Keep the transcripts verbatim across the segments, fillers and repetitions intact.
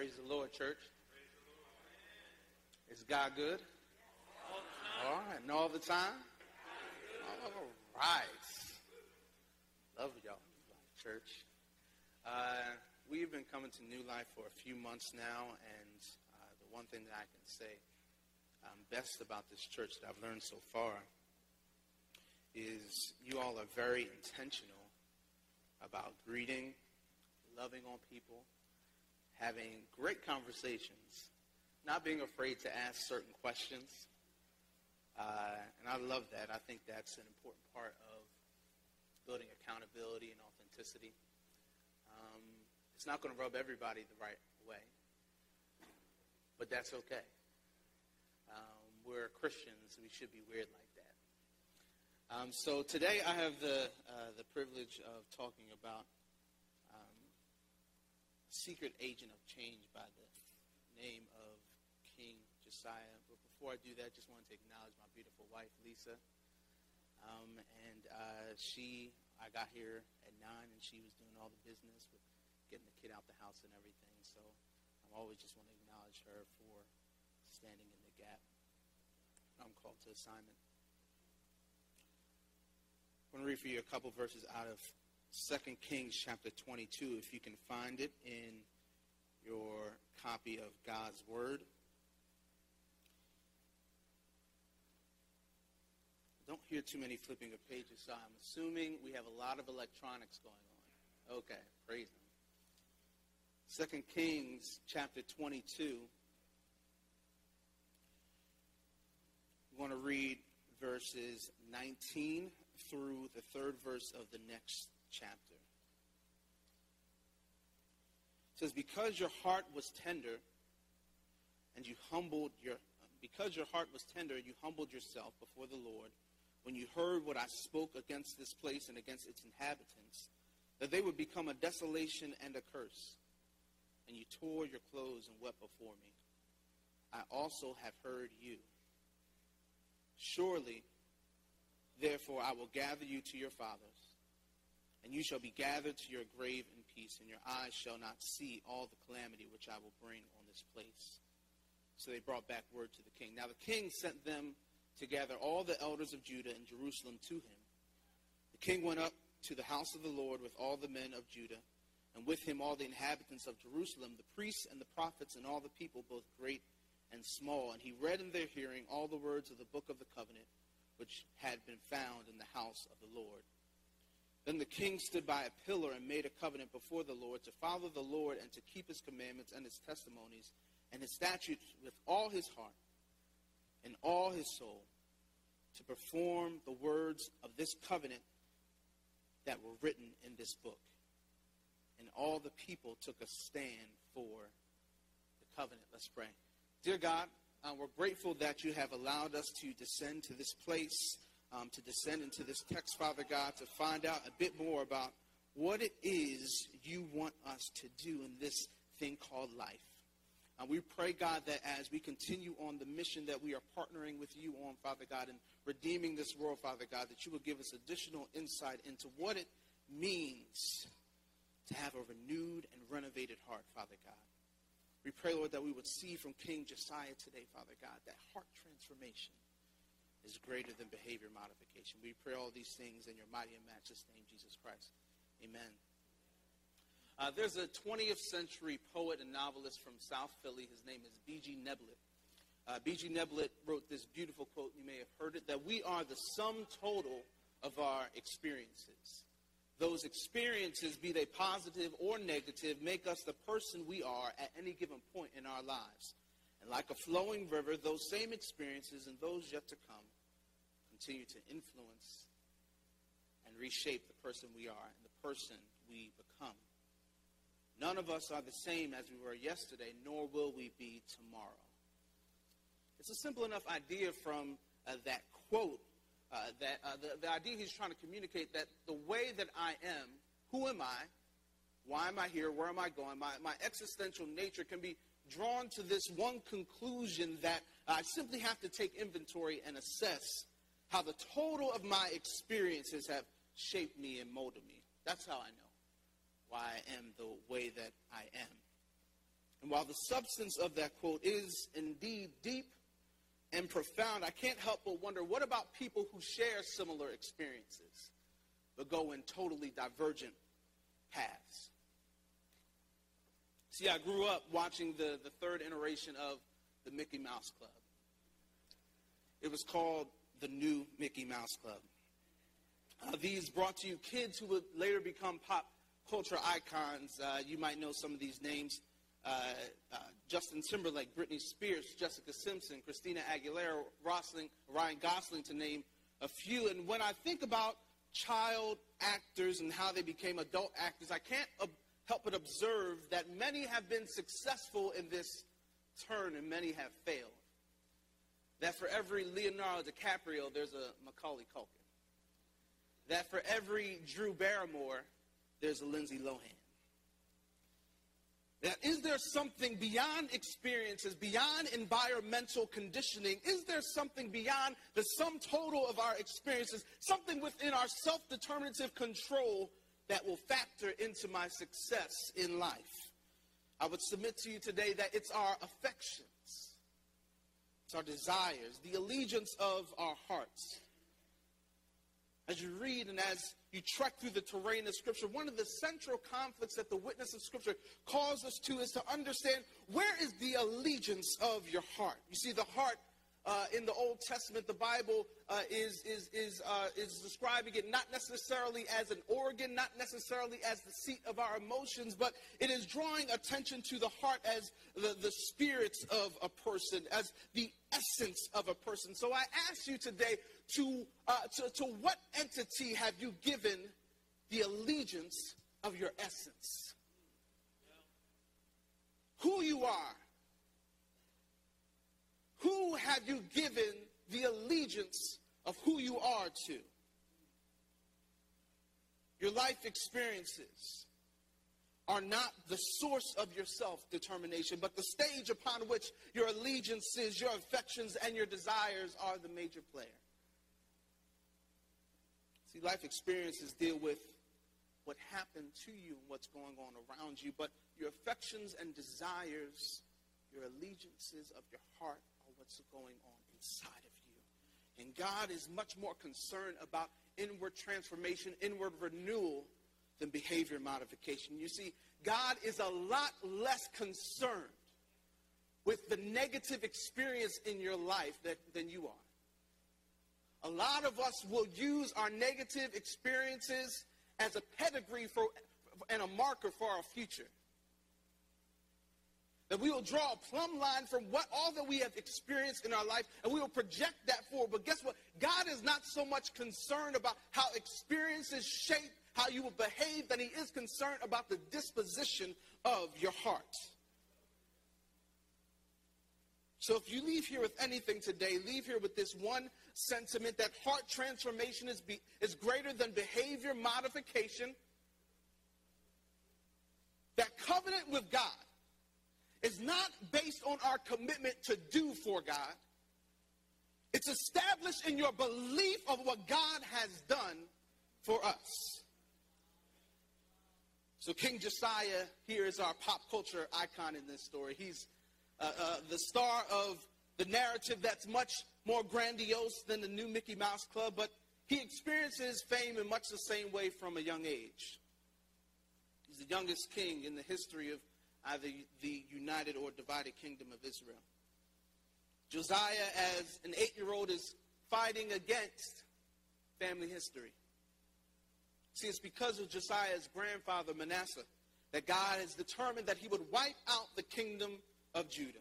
Praise the Lord, church. Praise the Lord. Is God good? All, all right. And all the time? All right. Love y'all, church. Uh, we've been coming to New Life for a few months now, and uh, the one thing that I can say um, best about this church that I've learned so far is you all are very intentional about greeting, loving on people, having great conversations, not being afraid to ask certain questions. Uh, and I love that. I think that's an important part of building accountability and authenticity. Um, it's not going to rub everybody the right way, but that's okay. Um, we're Christians. We should be weird like that. Um, so today I have the uh, the privilege of talking about um, Secret Agent of Change by the name of King Josiah. But before I do that, I just wanted to acknowledge my beautiful wife, Lisa. Um, and uh, she, I got here at nine, and she was doing all the business with getting the kid out the house and everything. So I always just want to acknowledge her for standing in the gap. I'm called to assignment. I'm going to read for you a couple verses out of Second Kings chapter twenty-two, if you can find it in your copy of God's Word. I don't hear too many flipping of pages, so I'm assuming we have a lot of electronics going on. Okay, praise Him. Second Kings chapter twenty-two. We want to read verses nineteen through the third verse of the next chapter. It says, because your heart was tender and you humbled your because your heart was tender you humbled yourself before the Lord when you heard what I spoke against this place and against its inhabitants, that they would become a desolation and a curse, and you tore your clothes and wept before me. I also have heard you. Surely therefore, I will gather you to your fathers, and you shall be gathered to your grave in peace, and your eyes shall not see all the calamity which I will bring on this place. So they brought back word to the king. Now the king sent them to gather all the elders of Judah and Jerusalem to him. The king went up to the house of the Lord with all the men of Judah, and with him all the inhabitants of Jerusalem, the priests and the prophets and all the people, both great and small. And he read in their hearing all the words of the book of the covenant, which had been found in the house of the Lord. Then the king stood by a pillar and made a covenant before the Lord to follow the Lord and to keep his commandments and his testimonies and his statutes with all his heart and all his soul, to perform the words of this covenant that were written in this book. And all the people took a stand for the covenant. Let's pray. Dear God, Uh, we're grateful that you have allowed us to descend to this place, um, to descend into this text, Father God, to find out a bit more about what it is you want us to do in this thing called life. Uh, we pray, God, that as we continue on the mission that we are partnering with you on, Father God, and redeeming this world, Father God, that you will give us additional insight into what it means to have a renewed and renovated heart, Father God. We pray, Lord, that we would see from King Josiah today, Father God, that heart transformation is greater than behavior modification. We pray all these things in your mighty and matchless name, Jesus Christ. Amen. Uh, there's a twentieth century poet and novelist from South Philly. His name is B G Neblet. Uh, B G Neblet wrote this beautiful quote, you may have heard it, that we are the sum total of our experiences. Those experiences, be they positive or negative, make us the person we are at any given point in our lives. And like a flowing river, those same experiences and those yet to come continue to influence and reshape the person we are and the person we become. None of us are the same as we were yesterday, nor will we be tomorrow. It's a simple enough idea from uh, that quote. Uh, that uh, the, the idea he's trying to communicate, that the way that I am, who am I, why am I here, where am I going, my, my existential nature can be drawn to this one conclusion, that I simply have to take inventory and assess how the total of my experiences have shaped me and molded me. That's how I know why I am the way that I am. while the substance of that quote is indeed deep and profound, I can't help but wonder, what about people who share similar experiences but go in totally divergent paths? See, I grew up watching the, the third iteration of the Mickey Mouse Club. It was called the New Mickey Mouse Club. Uh, these brought to you kids who would later become pop culture icons. Uh, you might know some of these names. Uh, uh, Justin Timberlake, Britney Spears, Jessica Simpson, Christina Aguilera, Ross Lynch, Ryan Gosling, to name a few. And when I think about child actors and how they became adult actors, I can't ob- help but observe that many have been successful in this turn and many have failed. That for every Leonardo DiCaprio, there's a Macaulay Culkin. That for every Drew Barrymore, there's a Lindsay Lohan. Now, is there something beyond experiences, beyond environmental conditioning? Is there something beyond the sum total of our experiences, something within our self-determinative control that will factor into my success in life? I would submit to you today that it's our affections, it's our desires, the allegiance of our hearts. As you read and as you trek through the terrain of Scripture, one of the central conflicts that the witness of Scripture calls us to is to understand, where is the allegiance of your heart? You see, the heart uh, in the Old Testament, the Bible uh, is, is, is, uh, is describing it not necessarily as an organ, not necessarily as the seat of our emotions, but it is drawing attention to the heart as the, the spirits of a person, as the essence of a person. So I ask you today, To, uh, to, to what entity have you given the allegiance of your essence? Yeah. Who you are. Who have you given the allegiance of who you are to? Your life experiences are not the source of your self-determination, but the stage upon which your allegiances, your affections, and your desires are the major player. See, life experiences deal with what happened to you and what's going on around you, but your affections and desires, your allegiances of your heart, are what's going on inside of you. And God is much more concerned about inward transformation, inward renewal, than behavior modification. You see, God is a lot less concerned with the negative experience in your life that, than you are. A lot of us will use our negative experiences as a pedigree for and a marker for our future. That we will draw a plumb line from what all that we have experienced in our life, and we will project that forward. But guess what? God is not so much concerned about how experiences shape how you will behave than he is concerned about the disposition of your heart. So if you leave here with anything today, leave here with this one sentiment, that heart transformation is be, is greater than behavior modification. That covenant with God is not based on our commitment to do for God. It's established in your belief of what God has done for us. So King Josiah here is our pop culture icon in this story. He's uh, uh, the star of the narrative that's much more grandiose than the New Mickey Mouse Club, but he experiences fame in much the same way from a young age. He's the youngest king in the history of either the united or divided kingdom of Israel. Josiah, as an eight-year-old, is fighting against family history. See, it's because of Josiah's grandfather, Manasseh, that God has determined that he would wipe out the kingdom of Judah.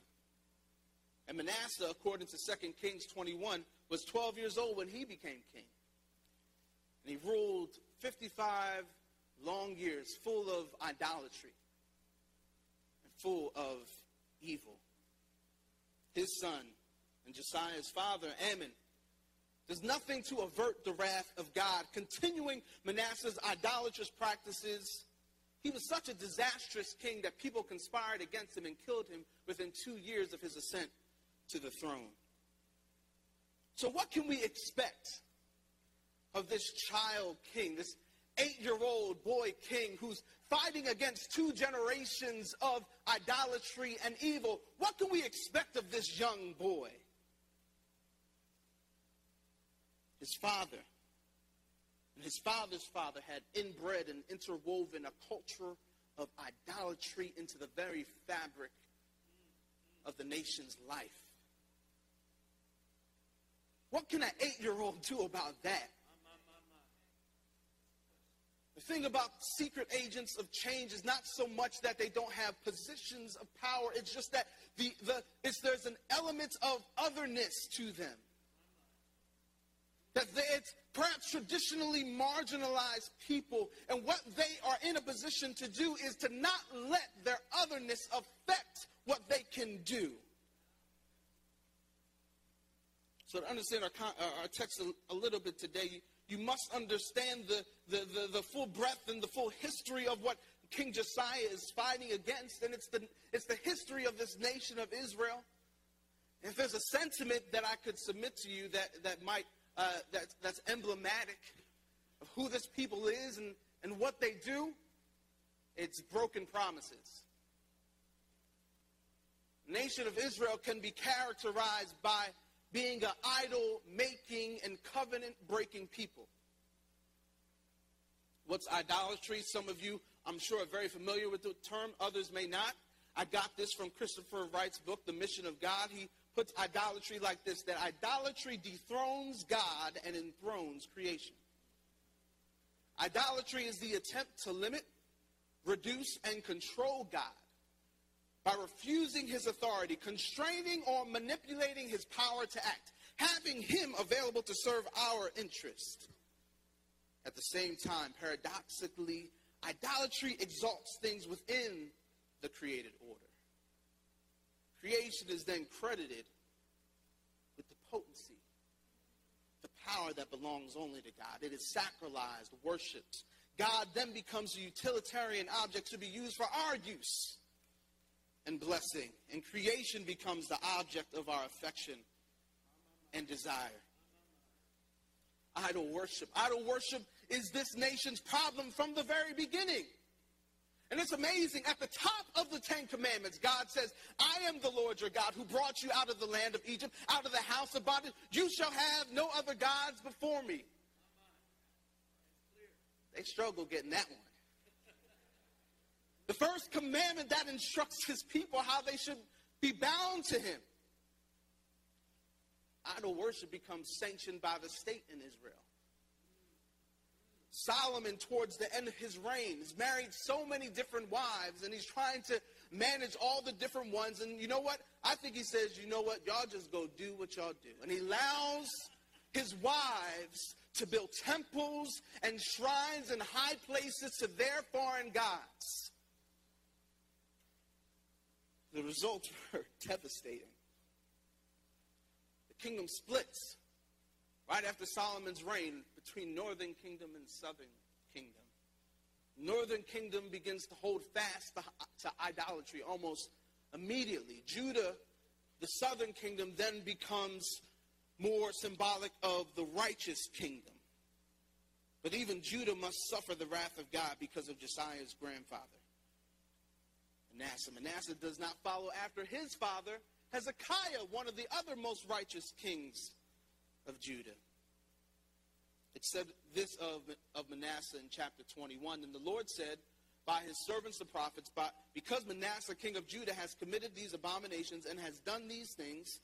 And Manasseh, according to Second Kings twenty-one, was twelve years old when he became king. And he ruled fifty-five long years, full of idolatry and full of evil. His son and Josiah's father, Ammon, does nothing to avert the wrath of God. Continuing Manasseh's idolatrous practices, he was such a disastrous king that people conspired against him and killed him within two years of his ascent to the throne. So what can we expect of this child king, this eight-year-old boy king who's fighting against two generations of idolatry and evil, what can we expect of this young boy? His father and his father's father had inbred and interwoven a culture of idolatry into the very fabric of the nation's life. What can an eight-year-old do about that? The thing about secret agents of change is not so much that they don't have positions of power. It's just that the, the, it's, there's an element of otherness to them. That they, it's perhaps traditionally marginalized people, and what they are in a position to do is to not let their otherness affect what they can do. So to understand our, our text a, a little bit today, you must understand the, the, the, the full breadth and the full history of what King Josiah is fighting against. And it's the, it's the history of this nation of Israel. If there's a sentiment that I could submit to you that, that might, uh, that, that's emblematic of who this people is and, and what they do, it's broken promises. The nation of Israel can be characterized by being an idol-making and covenant-breaking people. What's idolatry? Some of you, I'm sure, are very familiar with the term. Others may not. I got this from Christopher Wright's book, The Mission of God. He puts idolatry like this, that idolatry dethrones God and enthrones creation. Idolatry is the attempt to limit, reduce, and control God by refusing his authority, constraining or manipulating his power to act, having him available to serve our interest. At the same time, paradoxically, idolatry exalts things within the created order. Creation is then credited with the potency, the power that belongs only to God. It is sacralized, worshipped. God then becomes a utilitarian object to be used for our use and blessing, and creation becomes the object of our affection and desire. Idol worship. Idol worship is this nation's problem from the very beginning. And it's amazing. At the top of the Ten Commandments, God says, I am the Lord your God who brought you out of the land of Egypt, out of the house of bondage. You shall have no other gods before me. They struggle getting that one. The first commandment that instructs his people how they should be bound to him. Idol worship becomes sanctioned by the state in Israel. Solomon, towards the end of his reign, has married so many different wives, and he's trying to manage all the different ones. And you know what? I think he says, you know what? Y'all just go do what y'all do. And he allows his wives to build temples and shrines and high places to their foreign gods. The results were devastating. The kingdom splits right after Solomon's reign between northern kingdom and southern kingdom. Northern kingdom begins to hold fast to, to idolatry almost immediately. Judah, the southern kingdom, then becomes more symbolic of the righteous kingdom. But even Judah must suffer the wrath of God because of Josiah's grandfather, Manasseh. Manasseh does not follow after his father, Hezekiah, one of the other most righteous kings of Judah. It said this of, of Manasseh in chapter twenty-one, and the Lord said, by his servants the prophets, by, because Manasseh, king of Judah, has committed these abominations and has done these things,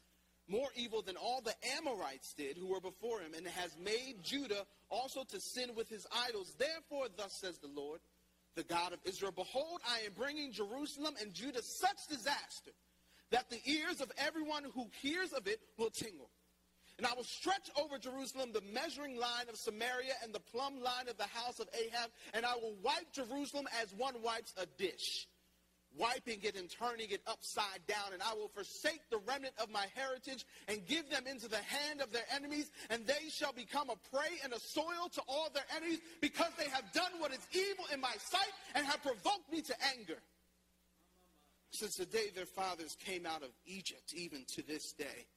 more evil than all the Amorites did who were before him, and has made Judah also to sin with his idols. Therefore, thus says the Lord, the God of Israel, behold, I am bringing Jerusalem and Judah such disaster that the ears of everyone who hears of it will tingle. And I will stretch over Jerusalem the measuring line of Samaria and the plumb line of the house of Ahab, and I will wipe Jerusalem as one wipes a dish, wiping it and turning it upside down. And I will forsake the remnant of my heritage and give them into the hand of their enemies, and they shall become a prey and a soil to all their enemies, because they have done what is evil in my sight and have provoked me to anger. Since the day their fathers came out of Egypt, even to this day.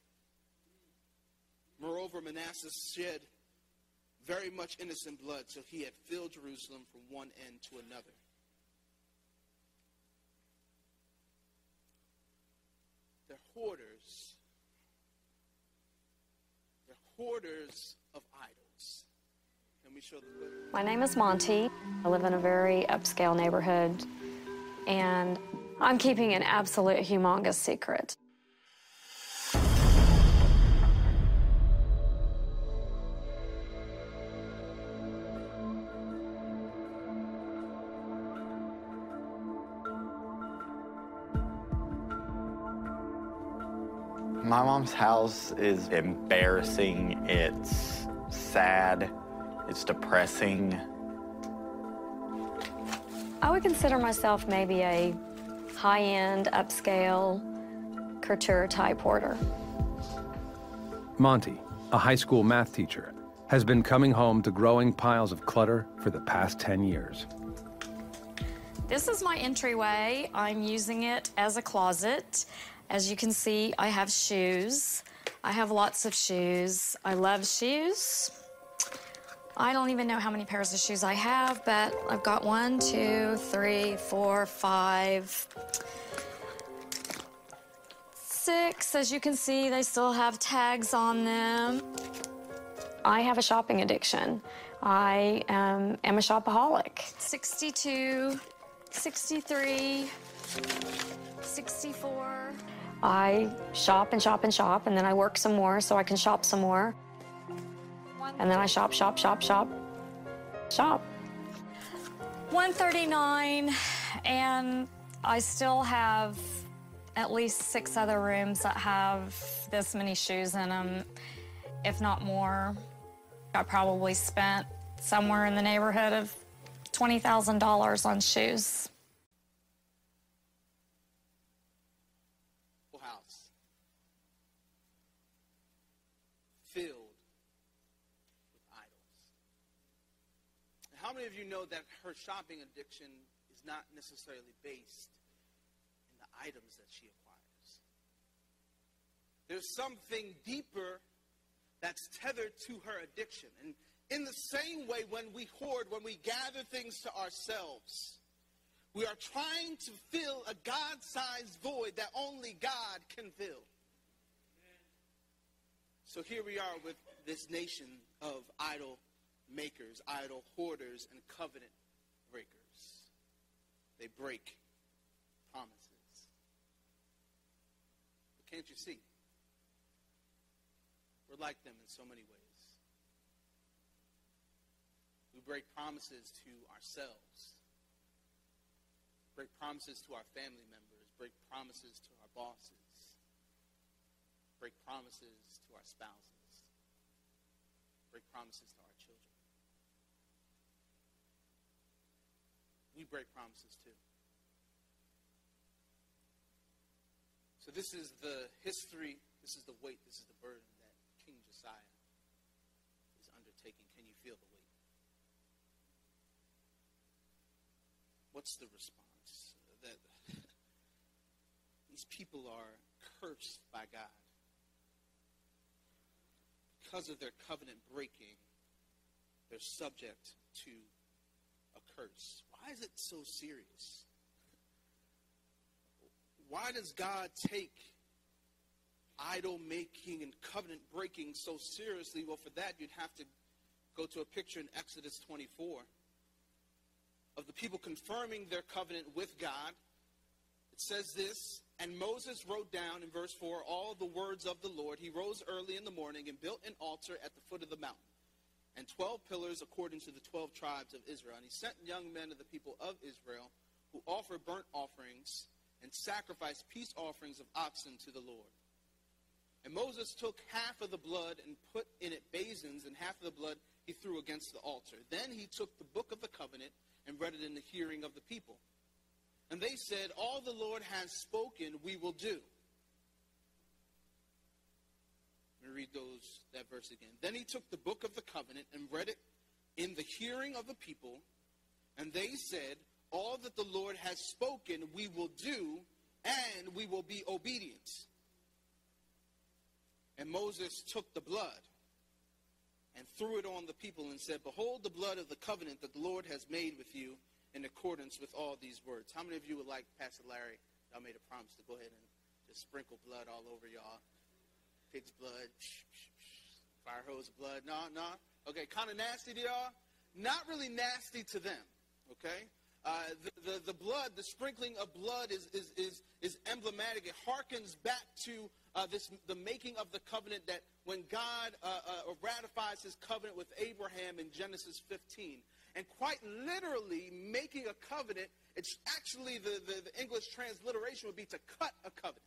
Moreover, Manasseh shed very much innocent blood, so he had filled Jerusalem from one end to another. They're hoarders. They're hoarders of idols. Let me show the clip. My name is Monty. I live in a very upscale neighborhood, and I'm keeping an absolute humongous secret. My mom's house is embarrassing, it's sad, it's depressing. I would consider myself maybe a high-end, upscale, couture-type hoarder. Monty, a high school math teacher, has been coming home to growing piles of clutter for the past ten years. This is my entryway. I'm using it as a closet. As you can see, I have shoes. I have lots of shoes. I love shoes. I don't even know how many pairs of shoes I have, but I've got one, two, three, four, five, six. As you can see, they still have tags on them. I have a shopping addiction. I um, am a shopaholic. sixty-two, sixty-three, sixty-four. I shop and shop and shop, and then I work some more so I can shop some more. And then I shop, shop, shop, shop, shop. one thirty-nine, and I still have at least six other rooms that have this many shoes in them, if not more. I probably spent somewhere in the neighborhood of twenty thousand dollars on shoes. How many of you know that her shopping addiction is not necessarily based in the items that she acquires? There's something deeper that's tethered to her addiction. And in the same way, when we hoard, when we gather things to ourselves, we are trying to fill a God-sized void that only God can fill. So here we are with this nation of idol makers, idol hoarders, and covenant breakers. They break promises. But can't you see? We're like them in so many ways. We break promises to ourselves, break promises to our family members, break promises to our bosses, break promises to our spouses, break promises to our children. We break promises too. So this is the history, this is the weight, this is the burden that King Josiah is undertaking. Can you feel the weight? What's the response? That these people are cursed by God. Because of their covenant breaking, they're subject to a curse. Why is it so serious? Why does God take idol-making and covenant-breaking so seriously? Well, for that, you'd have to go to a picture in Exodus twenty-four of the people confirming their covenant with God. It says this, and Moses wrote down in verse four all the words of the Lord. He rose early in the morning and built an altar at the foot of the mountain, and twelve pillars according to the twelve tribes of Israel. And he sent young men of the people of Israel who offered burnt offerings and sacrificed peace offerings of oxen to the Lord. And Moses took half of the blood and put in it basins, and half of the blood he threw against the altar. Then he took the book of the covenant and read it in the hearing of the people. And they said, all the Lord has spoken, we will do. Let me read those, that verse again. Then he took the book of the covenant and read it in the hearing of the people. And they said, all that the Lord has spoken, we will do, and we will be obedient. And Moses took the blood and threw it on the people and said, "Behold the blood of the covenant that the Lord has made with you in accordance with all these words." How many of you would like Pastor Larry? Y'all made a promise to go ahead and just sprinkle blood all over y'all. Pig's blood, psh, psh, psh, fire hose blood, no, nah, no. Nah. Okay, kind of nasty to y'all? Not really nasty to them, okay? Uh, the, the, the blood, the sprinkling of blood is, is, is, is emblematic. It harkens back to uh, this, the making of the covenant that when God uh, uh, ratifies his covenant with Abraham in Genesis fifteen. And quite literally, making a covenant, it's actually the, the, the English transliteration would be to cut a covenant.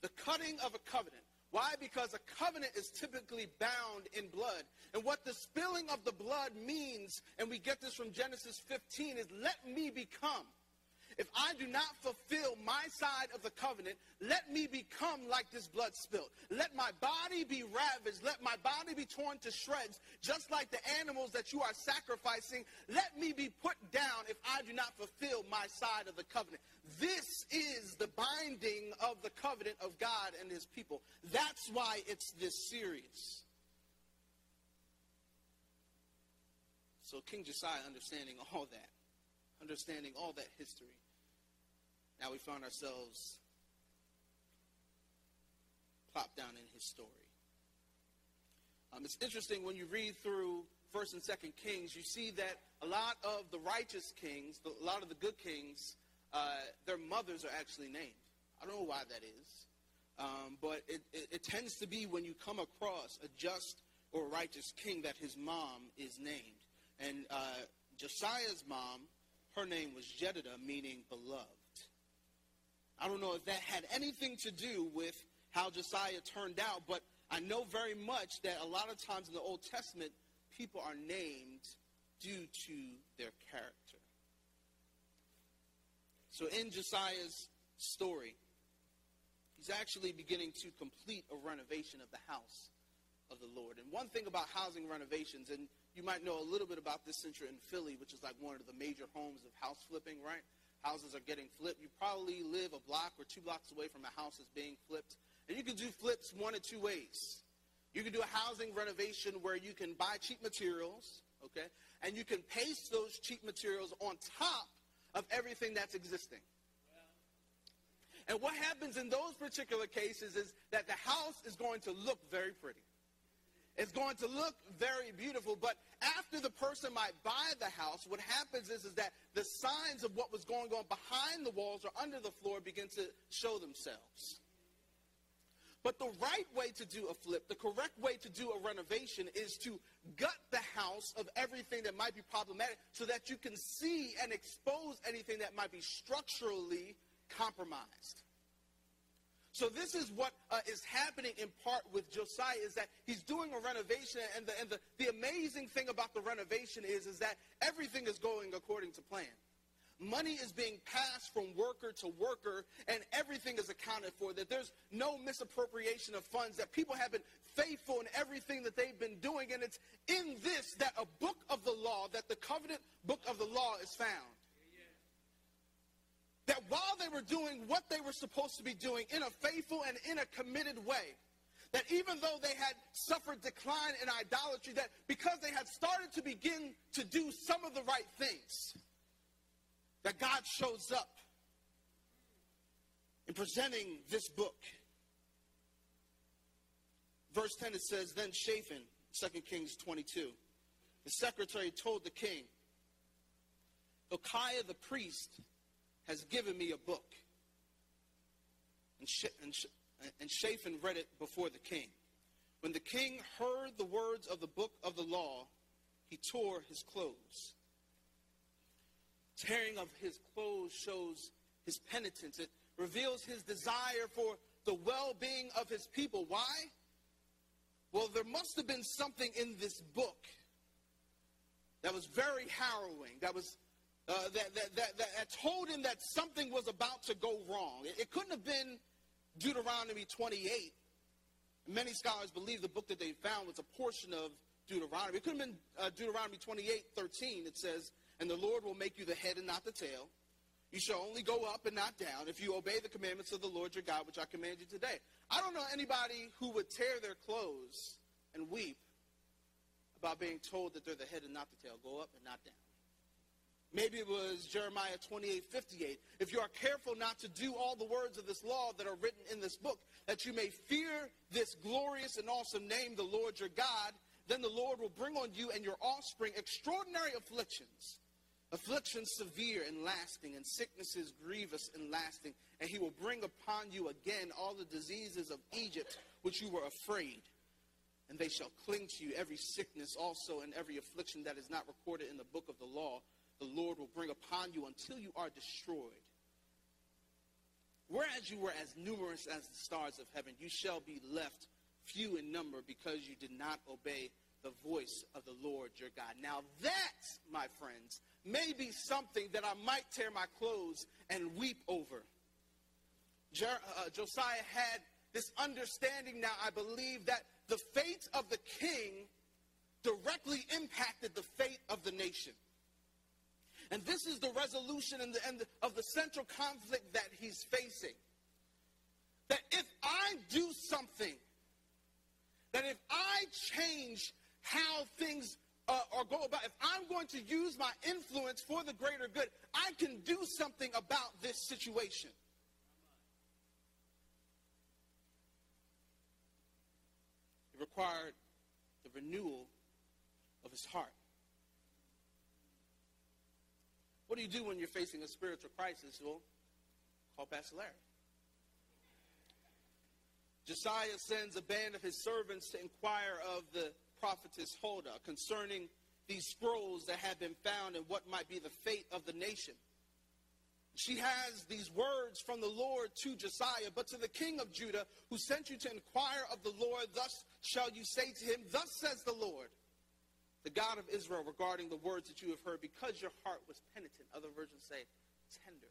The cutting of a covenant. Why? Because a covenant is typically bound in blood. And what the spilling of the blood means, and we get this from Genesis fifteen, is let me become. If I do not fulfill my side of the covenant, let me become like this blood spilled. Let my body be ravaged. Let my body be torn to shreds, just like the animals that you are sacrificing. Let me be put down if I do not fulfill my side of the covenant. This is the binding of the covenant of God and his people. That's why it's this serious. So King Josiah, understanding all that, understanding all that history, now we found ourselves plopped down in his story. Um, it's interesting when you read through First and Second Kings, you see that a lot of the righteous kings, the, a lot of the good kings, uh, their mothers are actually named. I don't know why that is, um, but it, it, it tends to be when you come across a just or righteous king that his mom is named. And uh, Josiah's mom, her name was Jedidah, meaning beloved. I don't know if that had anything to do with how Josiah turned out, but I know very much that a lot of times in the Old Testament, people are named due to their character. So in Josiah's story, he's actually beginning to complete a renovation of the house of the Lord. And one thing about housing renovations, and you might know a little bit about this center in Philly, which is like one of the major homes of house flipping, right? Houses are getting flipped. You probably live a block or two blocks away from a house that's being flipped. And you can do flips one of two ways. You can do a housing renovation where you can buy cheap materials, okay? And you can paste those cheap materials on top of everything that's existing. And what happens in those particular cases is that the house is going to look very pretty. It's going to look very beautiful, but after the person might buy the house, what happens is, is that the signs of what was going on behind the walls or under the floor begin to show themselves. But the right way to do a flip, the correct way to do a renovation, is to gut the house of everything that might be problematic so that you can see and expose anything that might be structurally compromised. So this is what uh, is happening in part with Josiah, is that he's doing a renovation, and the, and the, the amazing thing about the renovation is, is that everything is going according to plan. Money is being passed from worker to worker, and everything is accounted for, that there's no misappropriation of funds, that people have been faithful in everything that they've been doing, and it's in this that a book of the law, that the covenant book of the law is found. That while they were doing what they were supposed to be doing in a faithful and in a committed way, that even though they had suffered decline in idolatry, that because they had started to begin to do some of the right things, that God shows up in presenting this book. Verse ten, it says, "Then Shaphan," Second Kings twenty-two, "the secretary told the king, Hilkiah the priest has given me a book." And, Sh and, Sh and Shaphan read it before the king. When the king heard the words of the book of the law, he tore his clothes. Tearing of his clothes shows his penitence. It reveals his desire for the well-being of his people. Why? Well, there must have been something in this book that was very harrowing, that was Uh, that, that, that, that told him that something was about to go wrong. It, it couldn't have been Deuteronomy twenty-eight. Many scholars believe the book that they found was a portion of Deuteronomy. It could have been uh, Deuteronomy twenty-eight, thirteen. It says, "And the Lord will make you the head and not the tail. You shall only go up and not down if you obey the commandments of the Lord your God, which I command you today." I don't know anybody who would tear their clothes and weep about being told that they're the head and not the tail, go up and not down. Maybe it was Jeremiah twenty-eight fifty-eight. If you are careful not to do all the words of this law that are written in this book, that you may fear this glorious and awesome name, the Lord your God, then the Lord will bring on you and your offspring extraordinary afflictions, afflictions severe and lasting, and sicknesses grievous and lasting. And he will bring upon you again all the diseases of Egypt, which you were afraid. And they shall cling to you, every sickness also, and every affliction that is not recorded in the book of the law, the Lord will bring upon you until you are destroyed. Whereas you were as numerous as the stars of heaven, you shall be left few in number because you did not obey the voice of the Lord your God. Now that, my friends, may be something that I might tear my clothes and weep over. Jer- uh, Josiah had this understanding now, I believe, that the fate of the king directly impacted the fate of the nation. And this is the resolution in the, in the, of the central conflict that he's facing. That if I do something, that if I change how things uh, are go about, if I'm going to use my influence for the greater good, I can do something about this situation. It required the renewal of his heart. What do you do when you're facing a spiritual crisis? Well, call Pastor Larry. Josiah sends a band of his servants to inquire of the prophetess Huldah concerning these scrolls that have been found and what might be the fate of the nation. She has these words from the Lord to Josiah, but to the king of Judah, who sent you to inquire of the Lord, thus shall you say to him, thus says the Lord, the God of Israel, regarding the words that you have heard, because your heart was penitent. Other versions say tender.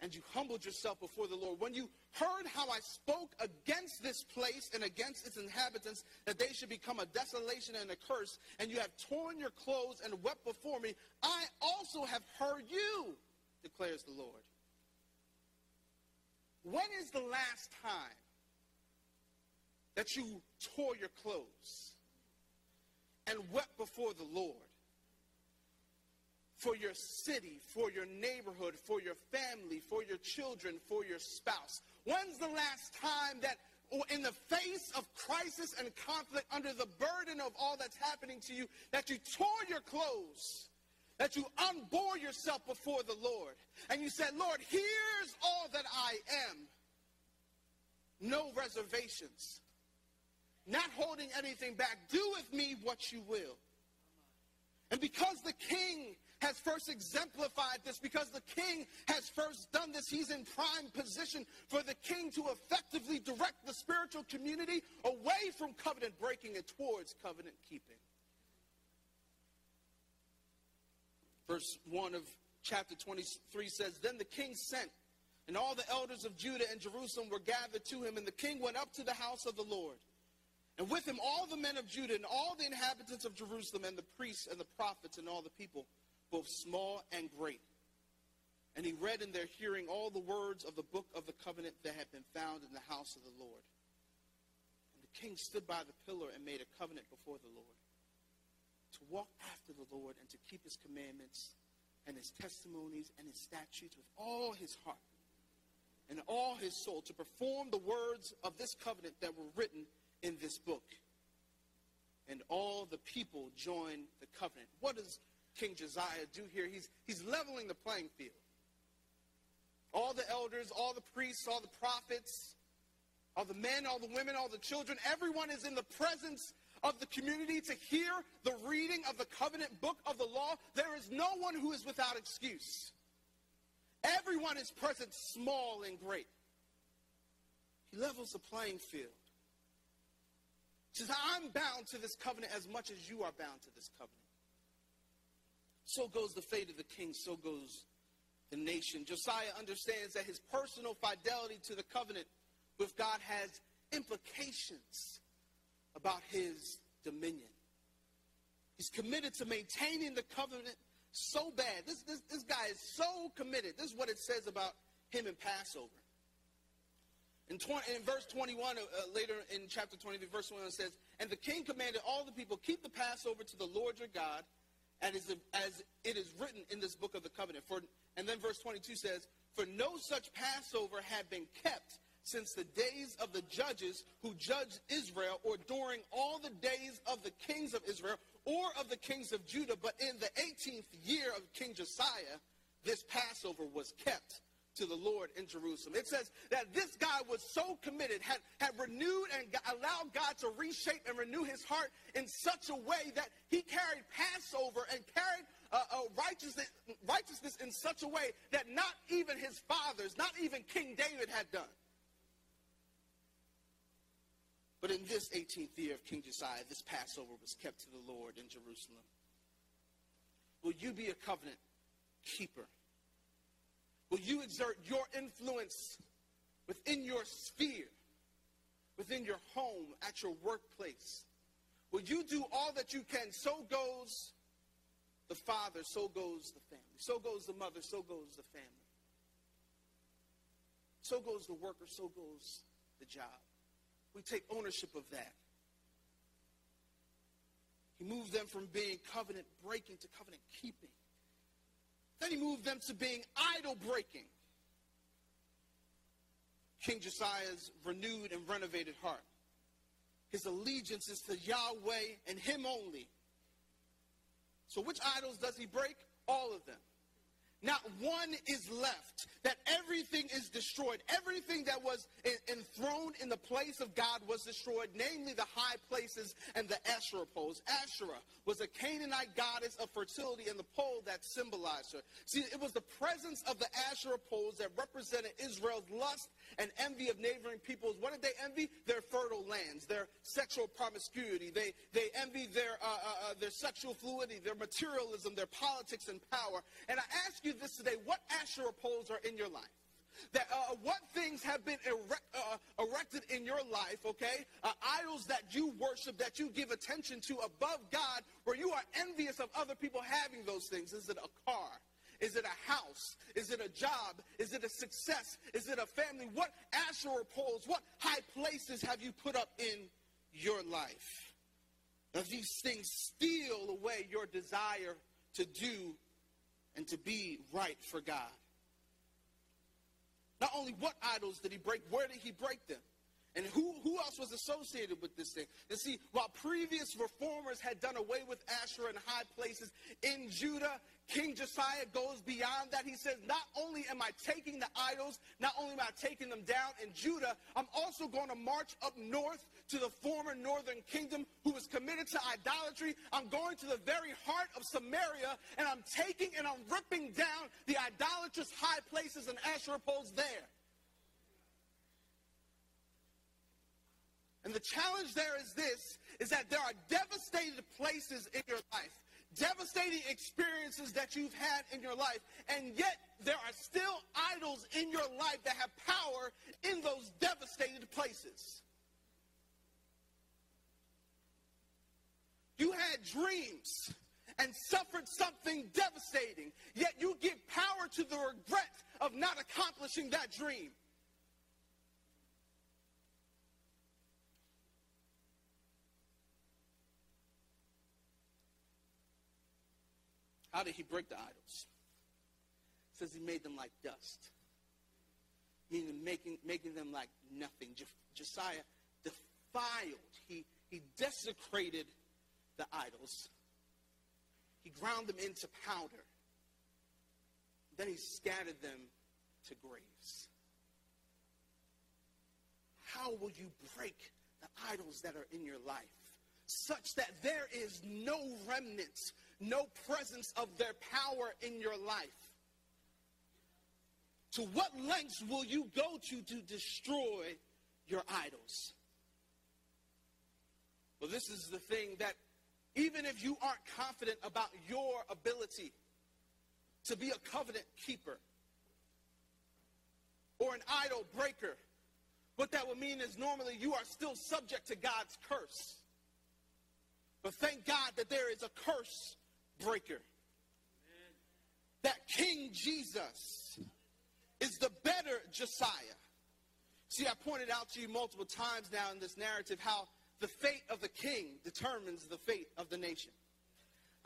And you humbled yourself before the Lord. When you heard how I spoke against this place and against its inhabitants, that they should become a desolation and a curse, and you have torn your clothes and wept before me, I also have heard you, declares the Lord. When is the last time that you tore your clothes and wept before the Lord for your city, for your neighborhood, for your family, for your children, for your spouse? When's the last time that in the face of crisis and conflict, under the burden of all that's happening to you, that you tore your clothes, that you unbore yourself before the Lord, and you said, Lord, here's all that I am. No reservations. Not holding anything back. Do with me what you will. And because the king has first exemplified this, because the king has first done this, he's in prime position for the king to effectively direct the spiritual community away from covenant breaking and towards covenant keeping. Verse one of chapter twenty-three says, then the king sent, and all the elders of Judah and Jerusalem were gathered to him, and the king went up to the house of the Lord. And with him all the men of Judah and all the inhabitants of Jerusalem and the priests and the prophets and all the people, both small and great. And he read in their hearing all the words of the book of the covenant that had been found in the house of the Lord. And the king stood by the pillar and made a covenant before the Lord, to walk after the Lord and to keep his commandments and his testimonies and his statutes with all his heart and all his soul, to perform the words of this covenant that were written in this book. And all the people join the covenant. What does King Josiah do here? He's, he's leveling the playing field. All the elders, all the priests, all the prophets, all the men, all the women, all the children, everyone is in the presence of the community to hear the reading of the covenant book of the law. There is no one who is without excuse. Everyone is present, small and great. He levels the playing field. He says, I'm bound to this covenant as much as you are bound to this covenant. So goes the fate of the king, so goes the nation. Josiah understands that his personal fidelity to the covenant with God has implications about his dominion. He's committed to maintaining the covenant so bad. This, this, this guy is so committed. This is what it says about him in Passover. In, twenty, in verse twenty-one, uh, later in chapter twenty-three, verse twenty-one, it says, "And the king commanded all the people, keep the Passover to the Lord your God, and as, as it is written in this book of the covenant." For, and then verse twenty-two says, "For no such Passover had been kept since the days of the judges who judged Israel, or during all the days of the kings of Israel, or of the kings of Judah. But in the eighteenth year of King Josiah, this Passover was kept to the Lord in Jerusalem." It says that this guy was so committed, had, had renewed and allowed God to reshape and renew his heart in such a way that he carried Passover and carried uh, uh, righteousness, righteousness in such a way that not even his fathers, not even King David had done. But in this eighteenth year of King Josiah, this Passover was kept to the Lord in Jerusalem. Will you be a covenant keeper? Will you exert your influence within your sphere, within your home, at your workplace? Will you do all that you can? So goes the father, so goes the family. So goes the mother, so goes the family. So goes the worker, so goes the job. We take ownership of that. He moved them from being covenant breaking to covenant keeping. Then he moved them to being idol-breaking. King Josiah's renewed and renovated heart. His allegiance is to Yahweh and him only. So which idols does he break? All of them. Not one is left. That everything is destroyed. Everything that was enthroned in the place of God was destroyed, namely the high places and the Asherah poles. Asherah was a Canaanite goddess of fertility, and the pole that symbolized her. See, it was the presence of the Asherah poles that represented Israel's lust and envy of neighboring peoples. What did they envy? Their fertile lands, their sexual promiscuity. They, they envied their, uh, uh, their sexual fluidity, their materialism, their politics and power. And I ask you this today: what Asherah poles are in your life? That uh, what things have been erect, uh, erected in your life? Okay, uh, idols that you worship, that you give attention to above God, where you are envious of other people having those things. Is it a car? Is it a house? Is it a job? Is it a success? Is it a family? What Asherah poles? What high places have you put up in your life? Now, these things steal away your desire to do and to be right for God. Not only what idols did he break, where did he break them? And who, who else was associated with this thing? And see, while previous reformers had done away with Asherah in high places in Judah, King Josiah goes beyond that. He says, not only am I taking the idols, not only am I taking them down in Judah, I'm also going to march up north to the former northern kingdom who was committed to idolatry. I'm going to the very heart of Samaria, and I'm taking and I'm ripping down the idolatrous high places and Asherah poles there. And the challenge there is this, is that there are devastated places in your life, devastating experiences that you've had in your life, and yet there are still idols in your life that have power in those devastated places. You had dreams and suffered something devastating, yet you give power to the regret of not accomplishing that dream. How did he break the idols? It says he made them like dust, meaning making, making them like nothing. Je- Josiah defiled, he, he desecrated the idols. He ground them into powder. Then he scattered them to graves. How will you break the idols that are in your life, such that there is no remnant, no presence of their power in your life? To what lengths will you go to to destroy your idols? Well, this is the thing that even if you aren't confident about your ability to be a covenant keeper or an idol breaker, what that would mean is normally you are still subject to God's curse. But thank God that there is a curse breaker. Amen. That King Jesus is the better Josiah. See, I pointed out to you multiple times now in this narrative how the fate of the king determines the fate of the nation.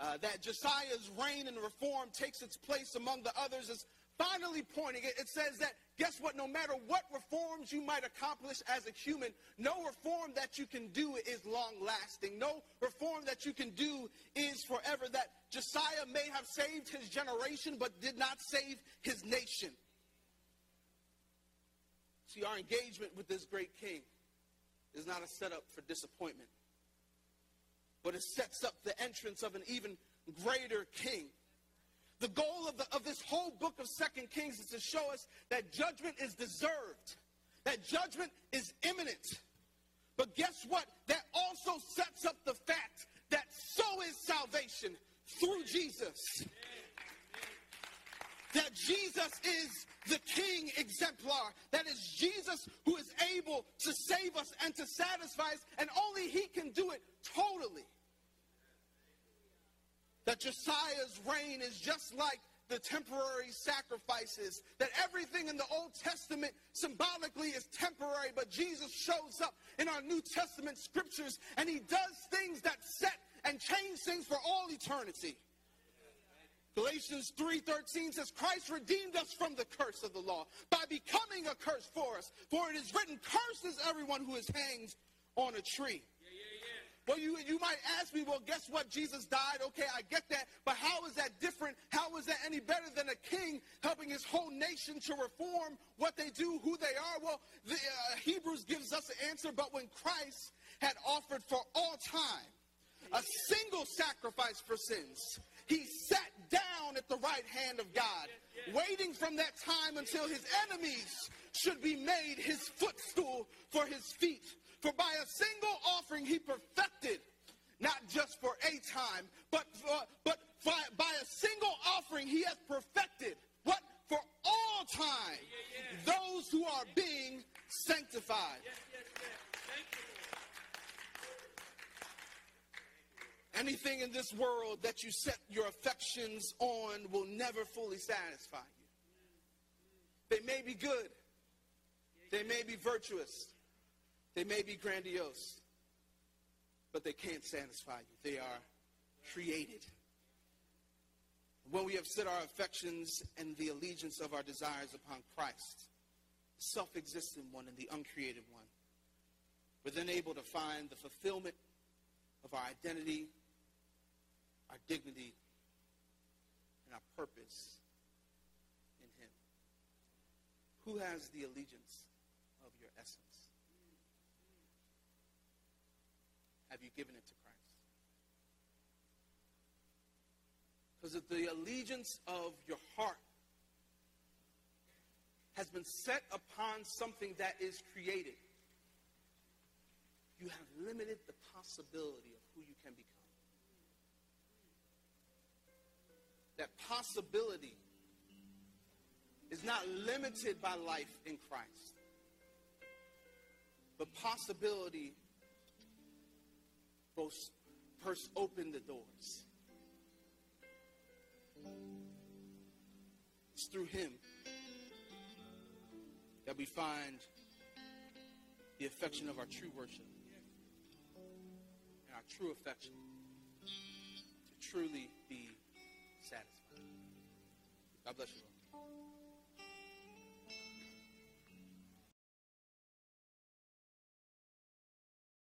Uh, that Josiah's reign and reform takes its place among the others is finally pointing. It, it says that, guess what, no matter what reforms you might accomplish as a human, no reform that you can do is long-lasting. No reform that you can do is forever. That Josiah may have saved his generation, but did not save his nation. See, our engagement with this great king is not a setup for disappointment, but it sets up the entrance of an even greater king. The goal of, the, of this whole book of Second Kings is to show us that judgment is deserved, that judgment is imminent. But guess what? That also sets up the fact that so is salvation through Jesus. That Jesus is the King exemplar. That is Jesus who is able to save us and to satisfy us, and only he can do it totally. That Josiah's reign is just like the temporary sacrifices. That everything in the Old Testament symbolically is temporary, but Jesus shows up in our New Testament scriptures, and he does things that set and change things for all eternity. Galatians three thirteen says, Christ redeemed us from the curse of the law by becoming a curse for us. For it is written, cursed is everyone who is hanged on a tree. Yeah, yeah, yeah. Well, you, you might ask me, well, guess what? Jesus died. Okay, I get that. But how is that different? How is that any better than a king helping his whole nation to reform what they do, who they are? Well, the, uh, Hebrews gives us an answer. But when Christ had offered for all time a single sacrifice for sins, he sat down at the right hand of God, waiting from that time until his enemies should be made his footstool for his feet. For by a single offering he perfected, not just for a time, but, for, but by, by a single offering he has perfected, what? For all time, those who are being sanctified. Anything in this world that you set your affections on will never fully satisfy you. They may be good. They may be virtuous. They may be grandiose. But they can't satisfy you. They are created. When we have set our affections and the allegiance of our desires upon Christ, the self-existent one and the uncreated one, we're then able to find the fulfillment of our identity, our dignity, and our purpose in him. Who has the allegiance of your essence? Have you given it to Christ? Because if the allegiance of your heart has been set upon something that is created, you have limited the possibility of who you can become. That possibility is not limited by life in Christ, but possibility bursts open the doors. It's through him that we find the affection of our true worship, our true affection, to truly be satisfied. God bless you all.